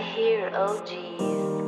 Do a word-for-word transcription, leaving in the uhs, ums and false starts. here, O Gs.